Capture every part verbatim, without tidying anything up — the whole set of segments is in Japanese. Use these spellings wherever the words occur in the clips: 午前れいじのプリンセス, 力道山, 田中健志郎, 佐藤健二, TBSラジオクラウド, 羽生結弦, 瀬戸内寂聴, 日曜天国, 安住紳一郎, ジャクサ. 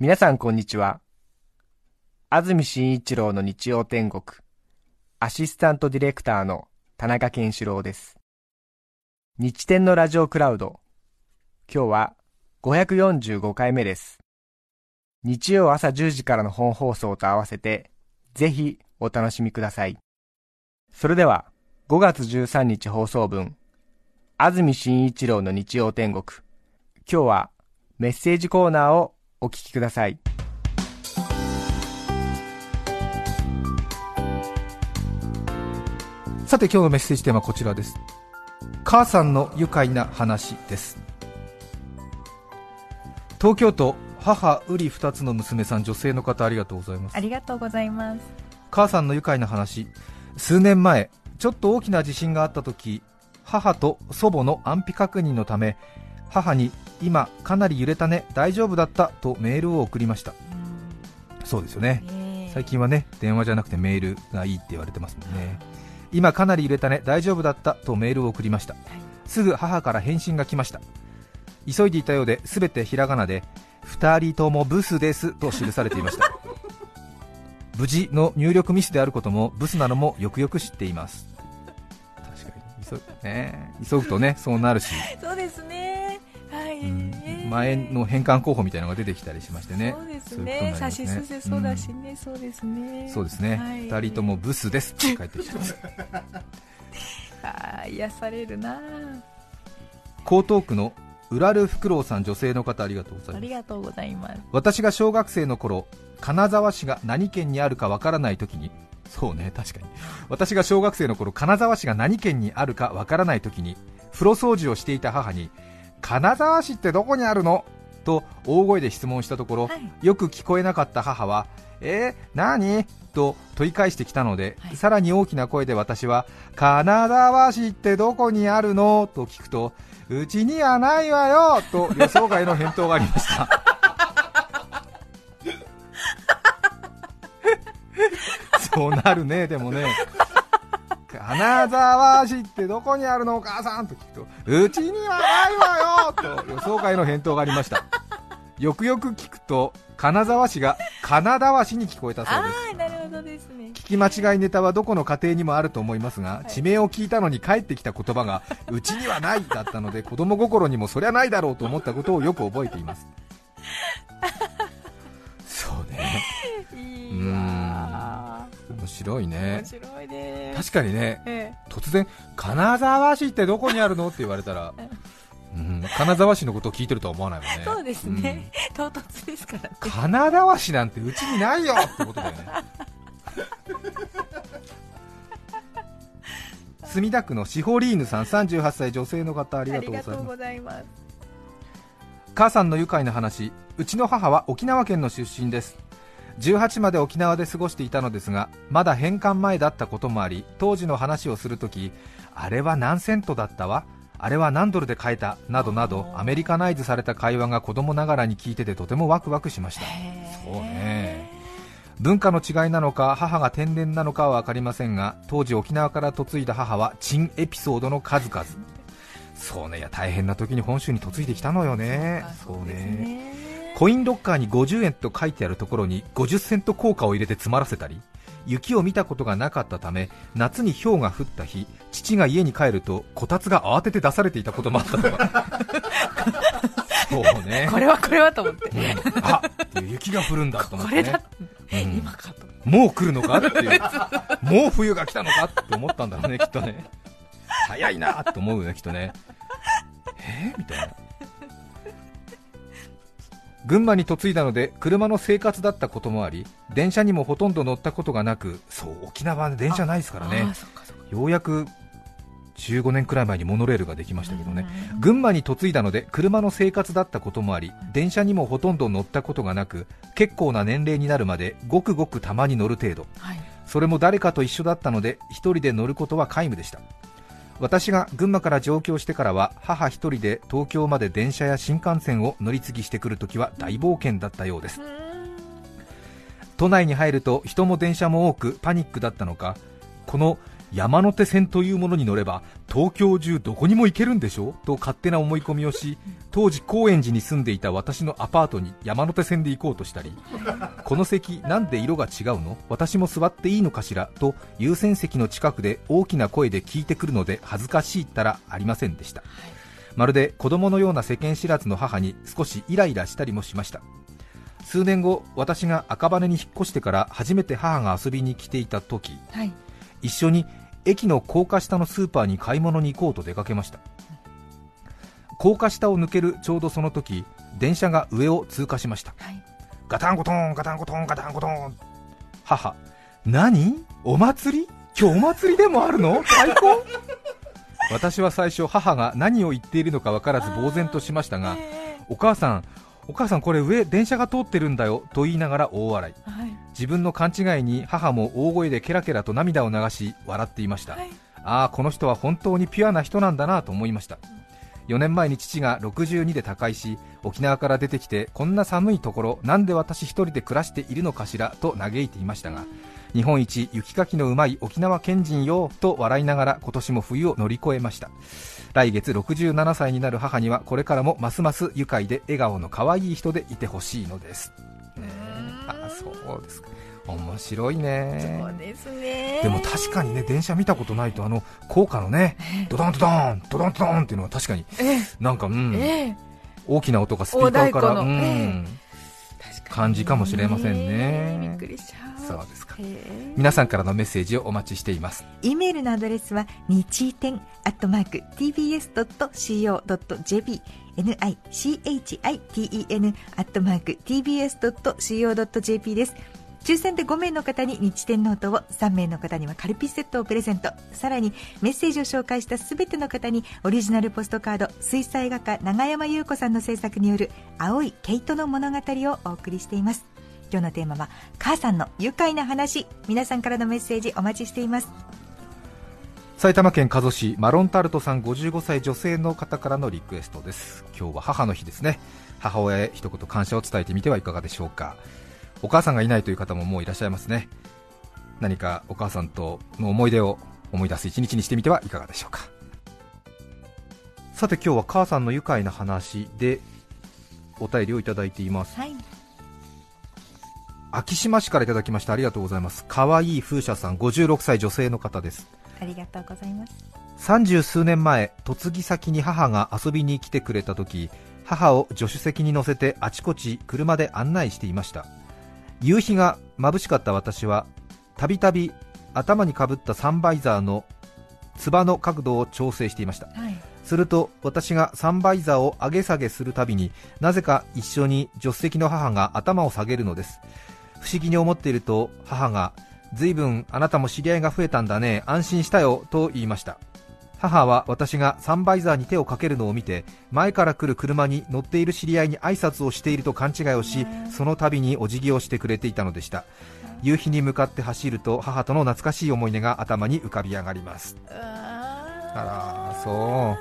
皆さんこんにちは。安住紳一郎の日曜天国、アシスタントディレクターの田中健志郎です。日天のラジオクラウド、今日はごひゃくよんじゅうごかいめです。日曜朝じゅうじからの本放送と合わせて、ぜひお楽しみください。それでは、ごがつじゅうさんにち放送分、安住紳一郎の日曜天国、今日はメッセージコーナーをお聞きください。さて今日のメッセージテーマはこちらです。母さんの愉快な話です。東京都、母うりふたつの娘さん、女性の方、ありがとうございます。ありがとうございます。母さんの愉快な話。数年前、ちょっと大きな地震があった時、母と祖母の安否確認のため、母に今かなり揺れたね、大丈夫だったとメールを送りました。そうですよね、えー、最近はね、電話じゃなくてメールがいいって言われてますもんね。今かなり揺れたね、大丈夫だったとメールを送りました、はい、すぐ母から返信が来ました。急いでいたようで、すべてひらがなでふたりともブスですと記されていました。無事の入力ミスであることも、ブスなのもよくよく知っています。確かに 急,、ね、急ぐとね、そうなるし。そうですね、うん、前の返還候補みたいなのが出てきたりしましてね。そうですね、差しすせそうだしね、うん、そうですね、そうですね、はい、ふたりともブスですって書いてきてます。あ、癒されるな。江東区のうらるふくろうさん、女性の方、ありがとうございます。ありがとうございます。私が小学生の頃、金沢市が何県にあるかわからないときに、そうね、確かに私が小学生の頃、金沢市が何県にあるかわからないときに、風呂掃除をしていた母に、金沢市ってどこにあるのと大声で質問したところ、はい、よく聞こえなかった母は、えー、何と問い返してきたので、はい、さらに大きな声で私は、金沢市ってどこにあるのと聞くと、うちにはないわよと予想外の返答がありました。そうなるね。でもね、金沢市ってどこにあるのお母さんと聞くと、うちにはないわよと予想外の返答がありました。よくよく聞くと、金沢市が金沢市に聞こえたそうです。あー、なるほどですね。聞き間違いネタはどこの家庭にもあると思いますが、はい、地名を聞いたのに返ってきた言葉がうちにはないだったので、子供心にもそりゃないだろうと思ったことをよく覚えています。そうね、いいわ、面白いね。面白いね。確かにね、ええ、突然金沢市ってどこにあるのって言われたら、うん、金沢市のことを聞いてるとは思わないもんね。そうですね、うん、唐突ですからね。金沢市なんてうちにないよってことだよね。墨田区のシホリーヌさん、さんじゅうはっさい、女性の方、ありがとうございます。ありがとうございます。母さんの愉快な話。うちの母は沖縄県の出身です。じゅうはちまで沖縄で過ごしていたのですが、まだ返還前だったこともあり、当時の話をするとき、あれは何セントだったわ、あれは何ドルで買えた、などなどアメリカナイズされた会話が子供ながらに聞いてて、とてもワクワクしました。そうね、文化の違いなのか、母が天然なのかは分かりませんが、当時沖縄から嫁いだ母は珍エピソードの数々。そうね、いや大変な時に本州に嫁いできたのよね。そうね。コインロッカーにごじゅうえんと書いてあるところにごじゅっセント硬貨を入れて詰まらせたり、雪を見たことがなかったため、夏に氷が降った日、父が家に帰るとこたつが慌てて出されていたこともあったとか。そうね、これはこれはと思って、うん、あ、雪が降るんだと思って、ね、これだ、うん、今かと、もう来るのかっていう、もう冬が来たのかって思ったんだろうね、きっとね。早いなと思うよね、きっとね。えー、みたいな。群馬に嫁いだので車の生活だったこともあり、電車にもほとんど乗ったことがなく、そう、沖縄は電車ないですからね。ようやくじゅうごねんくらい前にモノレールができましたけどね。群馬に嫁いだので車の生活だったこともあり、電車にもほとんど乗ったことがなく、結構な年齢になるまでごくごくたまに乗る程度、はい、それも誰かと一緒だったので一人で乗ることは皆無でした。私が群馬から上京してからは、母一人で東京まで電車や新幹線を乗り継ぎしてくるときは大冒険だったようです。都内に入ると人も電車も多くパニックだったのか、この山手線というものに乗れば東京中どこにも行けるんでしょと勝手な思い込みをし、当時高円寺に住んでいた私のアパートに山手線で行こうとしたり、この席なんで色が違うの、私も座っていいのかしらと優先席の近くで大きな声で聞いてくるので恥ずかしいったらありませんでした。まるで子供のような世間知らずの母に少しイライラしたりもしました。数年後、私が赤羽に引っ越してから初めて母が遊びに来ていた時、はい、一緒に駅の高架下のスーパーに買い物に行こうと出かけました。高架下を抜けるちょうどその時、電車が上を通過しました、はい、ガタンゴトンガタンゴトンガタンゴトン。母、何？お祭り？今日お祭りでもあるの？最高。私は最初母が何を言っているのか分からず呆然としましたが、お母さんお母さんこれ上電車が通ってるんだよと言いながら大笑い、はい、自分の勘違いに母も大声でケラケラと涙を流し笑っていました、はい、ああこの人は本当にピュアな人なんだなと思いました。よねんまえに父がろくじゅうにで他界し、沖縄から出てきてこんな寒いところなんで私一人で暮らしているのかしらと嘆いていましたが、日本一雪かきのうまい沖縄県人よと笑いながら今年も冬を乗り越えました。来月ろくじゅうななさいになる母にはこれからもますます愉快で笑顔の可愛い人でいてほしいのです、ね、あそうですか。面白いね。そうですね。でも確かにね、電車見たことないとあの高架のねドドンドドンドドンドドンっていうのは確かになんか、うん、大きな音がスピーカーから、うん、感じかもしれませんね。びっくりしちゃう。そうですか。皆さんからのメッセージをお待ちしています。 E メールのアドレスは日天アットマーク ティービーエスドットシーオードットジェーピー、 ニチテン アットマーク ティービーエスドットシーオードットジェーピー です。抽選でごめいの方に日天ノートを、さんめいの方にはカルピスセットをプレゼント。さらにメッセージを紹介したすべての方にオリジナルポストカード、水彩画家永山優子さんの制作による青い毛糸の物語をお送りしています。今日のテーマは母さんの愉快な話。皆さんからのメッセージお待ちしています。埼玉県加須市、マロンタルトさんごじゅうごさい女性の方からのリクエストです。今日は母の日ですね。母親へ一言感謝を伝えてみてはいかがでしょうか。お母さんがいないという方ももういらっしゃいますね。何かお母さんとの思い出を思い出す一日にしてみてはいかがでしょうか。さて今日は母さんの愉快な話でお便りをいただいています、はい。昭島市からいただきました。ありがとうございます。可愛い風車さんごじゅうろくさい女性の方です。ありがとうございます。三十数年前、嫁ぎ先に母が遊びに来てくれた時、母を助手席に乗せてあちこち車で案内していました。夕日が眩しかった私はたびたび頭にかぶったサンバイザーのつばの角度を調整していました、はい。すると私がサンバイザーを上げ下げするたびになぜか一緒に助手席の母が頭を下げるのです。不思議に思っていると母が、随分あなたも知り合いが増えたんだね、安心したよと言いました。母は私がサンバイザーに手をかけるのを見て、前から来る車に乗っている知り合いに挨拶をしていると勘違いをし、その度にお辞儀をしてくれていたのでした。夕日に向かって走ると母との懐かしい思い出が頭に浮かび上がります。あら、そ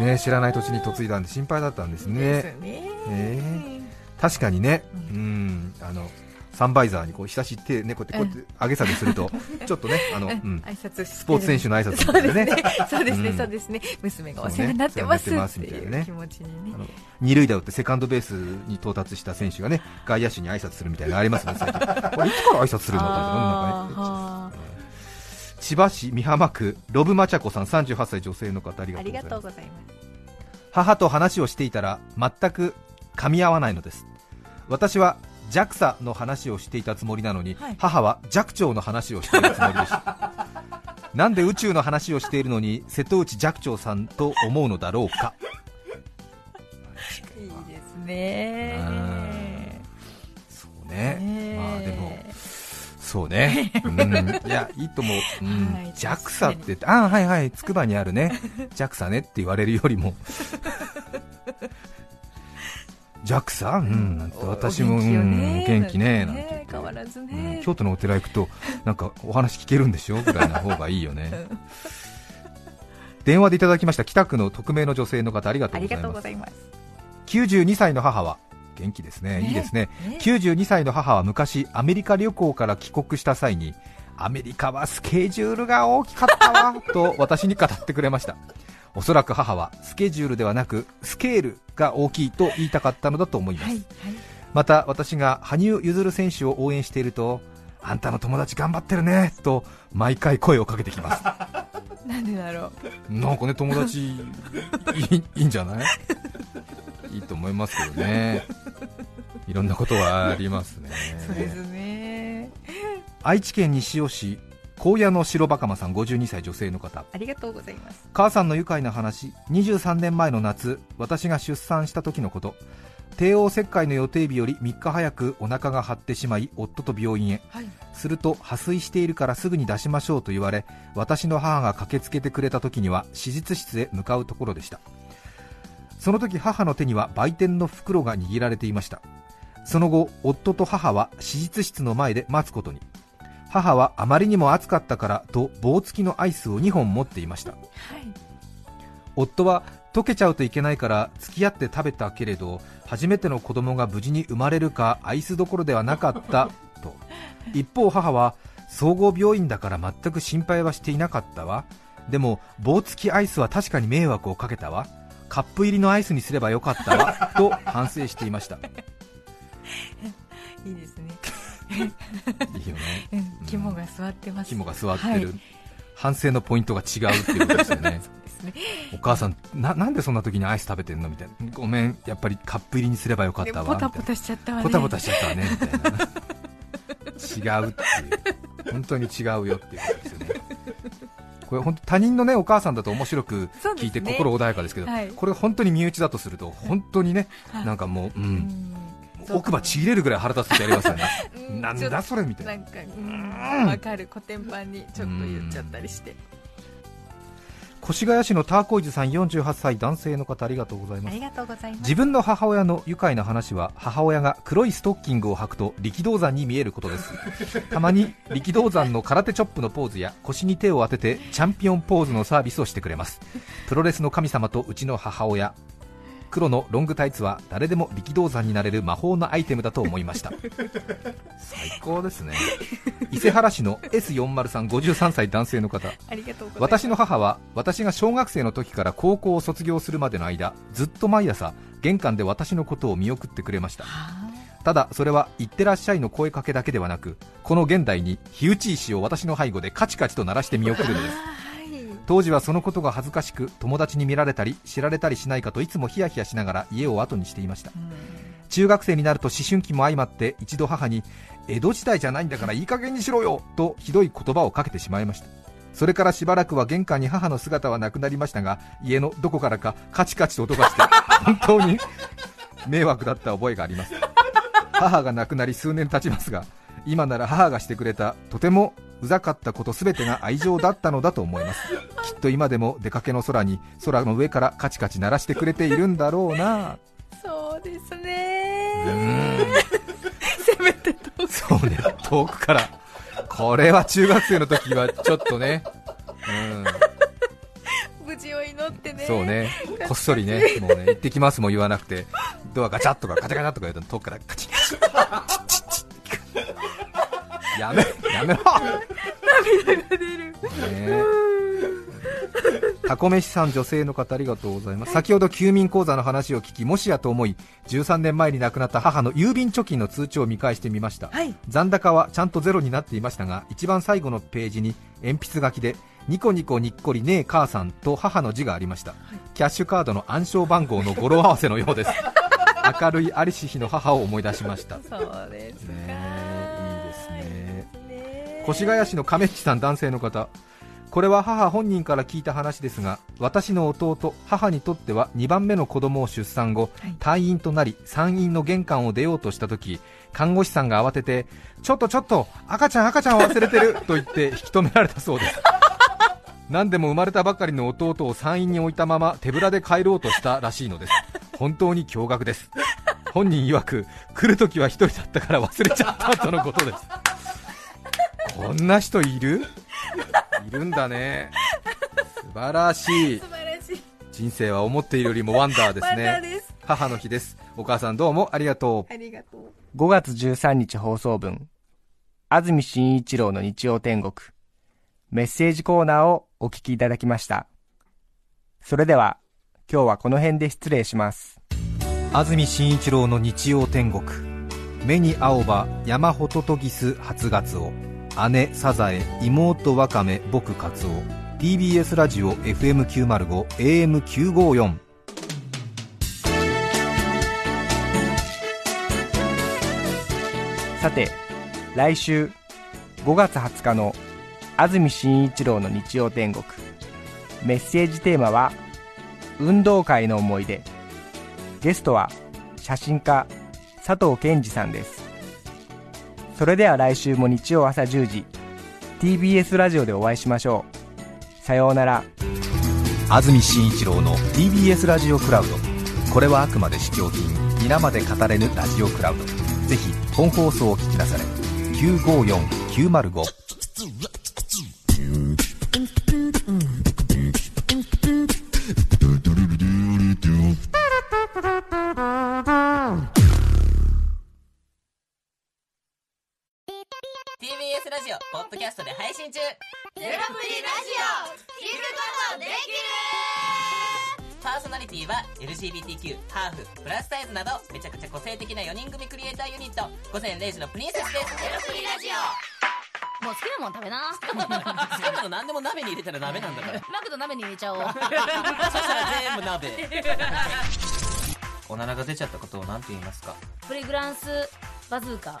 う、ね、知らない土地に嫁いだんで心配だったんですね。ですね、えー、確かにね、うん、あのサンバイザーにこうひさし手、ね、こうやってこうやって上げ下げするとちょっとね、あの、うん、スポーツ選手の挨拶みたいなね。そうですね、そうですね、娘がお世話になってますっていう気持ちにね。二塁打を打ってセカンドベースに到達した選手がね、外野手に挨拶するみたいなのありますね。最近これいつから挨拶するのかね。千葉市美浜区、ロブマチャコさんさんじゅうはっさい女性の方、ありがとうございます。母と話をしていたら全く噛み合わないのです。私はジャクサ の話をしていたつもりなのに、はい、母は寂聴の話をしているつもりでした。なんで宇宙の話をしているのに瀬戸内寂聴さんと思うのだろうか。いいですね。そうね、えー、まあでもそうね、うん、いやいいとも、うんはい、ジャクサ ってあはいはい、つくばにあるねジャクサ ねって言われるよりもジャクサ、うん、なんて私も元気よね、うん、元気ね、なんて変わらずね、うん、京都のお寺行くとなんかお話聞けるんでしょぐらいの方がいいよね。電話でいただきました。北区の匿名の女性の方、ありがとうございます。ありがとうございます。きゅうじゅうにさいの母は元気ですね、いいですね。きゅうじゅうにさいの母は昔アメリカ旅行から帰国した際に、アメリカはスケジュールが大きかったわと私に語ってくれました。おそらく母はスケジュールではなくスケールが大きいと言いたかったのだと思います、はいはい、また私が羽生結弦選手を応援していると、あんたの友達頑張ってるねと毎回声をかけてきます。なんでだろう、なんかね、友達いい、いいんじゃない？いいと思いますけどね。いろんなことはありますね。そうですね。愛知県西尾市、高野の白バカマさん、ごじゅうにさい女性の方、ありがとうございます。母さんの愉快な話、にじゅうさんねんまえの夏、私が出産した時のこと。帝王切開の予定日よりみっか早くお腹が張ってしまい、夫と病院へ、はい、すると破水しているからすぐに出しましょうと言われ、私の母が駆けつけてくれた時には手術室へ向かうところでした。その時母の手には売店の袋が握られていました。その後夫と母は手術室の前で待つことに。母はあまりにも暑かったからと棒付きのアイスをにほん持っていました、はい、夫は溶けちゃうといけないから付き合って食べたけれど、初めての子供が無事に生まれるかアイスどころではなかったと。一方母は総合病院だから全く心配はしていなかったわ、でも棒付きアイスは確かに迷惑をかけたわ、カップ入りのアイスにすればよかったわと反省していました。いいですね。いいよね、うん、肝が座ってます。肝が座ってる、はい、反省のポイントが違うっていうことですよね。そうですね。お母さん な, なんでそんな時にアイス食べてんのみたいな、ごめんやっぱりカップ入りにすればよかったわ、ポタポタしちゃったわね、ポタポタしちゃったわねみたいな。違うっていう、本当に違うよっていうことですよね。これ本当他人の、ね、お母さんだと面白く聞いて心穏やかですけど、はい、これ本当に身内だとすると本当にね、なんかもう、うん、奥歯ちぎれるぐらい腹立つってありますよね。なんだそれみたいな、なんか、うん、分かる、コテンパンにちょっと言っちゃったりして。越谷市のターコイズさん、よんじゅうはっさい男性の方、ありがとうございます。ありがとうございます。自分の母親の愉快な話は、母親が黒いストッキングを履くと力道山に見えることです。たまに力道山の空手チョップのポーズや腰に手を当ててチャンピオンポーズのサービスをしてくれます。プロレスの神様とうちの母親、黒のロングタイツは誰でも力道山になれる魔法のアイテムだと思いました。最高ですね。伊勢原市の エスよんじゅうさん ごじゅうさんさい男性の方、ありがとうございます。私の母は私が小学生の時から高校を卒業するまでの間、ずっと毎朝玄関で私のことを見送ってくれました。ただそれは行ってらっしゃいの声かけだけではなく、この現代に火打ち石を私の背後でカチカチと鳴らして見送るのです。当時はそのことが恥ずかしく、友達に見られたり知られたりしないかといつもヒヤヒヤしながら家を後にしていました。中学生になると思春期も相まって、一度母に江戸時代じゃないんだからいい加減にしろよとひどい言葉をかけてしまいました。それからしばらくは玄関に母の姿はなくなりましたが、家のどこからかカチカチと音がして本当に迷惑だった覚えがあります。母が亡くなり数年経ちますが、今なら母がしてくれたとてもうざかったことすべてが愛情だったのだと思います。きっと今でも出かけの空に空の上からカチカチ鳴らしてくれているんだろうな。そうですね、せめて遠く、そうね、遠くから。これは中学生の時はちょっとね、うん、無事を祈ってね。そうね、こっそりね、もうね、行ってきますも言わなくて、ドアガチャッとかカチャガチャとか言うと遠くからカチッカチッやめやめろ。涙が出る、ね、タコメシさん、女性の方、ありがとうございます。先ほど休眠口座の話を聞き、もしやと思いじゅうさんねんまえに亡くなった母の郵便貯金の通帳を見返してみました、はい、残高はちゃんとゼロになっていましたが、一番最後のページに鉛筆書きでニコニコにっこりねえ母さんと母の字がありました、はい、キャッシュカードの暗証番号の語呂合わせのようです。明るい在りし日の母を思い出しました。そうですか、ね、越谷市の亀地さん、男性の方、これは母本人から聞いた話ですが、私の弟、母にとってはにばんめの子供を出産後、退院となり産院の玄関を出ようとした時、看護師さんが慌ててちょっとちょっと赤ちゃん赤ちゃんを忘れてると言って引き止められたそうです。何でも生まれたばかりの弟を産院に置いたまま手ぶらで帰ろうとしたらしいのです。本当に驚愕です。本人曰く、来る時は一人だったから忘れちゃったとのことです。こんな人いる？いるんだね。素晴らしい。素晴らしい。人生は思っているよりもワンダーですね。です母の日です。お母さんどうもありがとう。ありがとう。ごがつじゅうさんにち放送分、安住紳一郎の日曜天国メッセージコーナーをお聞きいただきました。それでは今日はこの辺で失礼します。安住紳一郎の日曜天国、目に青葉山ほととぎす初ガツオ、姉サザエ妹ワカメ僕カツオ、 ティービーエス ラジオ エフエムきゅうまるご エーエムきゅうごよん。さて来週ごがつはつかの安住紳一郎の日曜天国メッセージテーマは運動会の思い出。ゲストは写真家佐藤健二さんです。それでは来週も日曜朝じゅうじ ティービーエス ラジオでお会いしましょう。さようなら。安住紳一郎の ティービーエス ラジオクラウド、これはあくまで試供品、皆まで語れぬラジオクラウド。ぜひ本放送をお聞きなされ。 きゅうごよんきゅうまるごポッドキャストで配信中。ゼロプリラジオ聞くことできる。パーソナリティは エルジービーティーキュー、 ハーフ、プラスサイズなどめちゃくちゃ個性的なよにん組クリエイターユニット午前れいじのプリンセスです。ゼロプリラジオ、もう好きなもん食べな。好きなの何でも鍋に入れたら鍋なんだから。マクド鍋に入れちゃおう。そしたら全部鍋。おならが出ちゃったことを何て言いますか？プリグランスバズーカ。